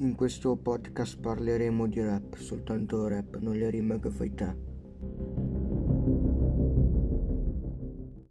In questo podcast parleremo di rap, soltanto rap, non le rime che fai te.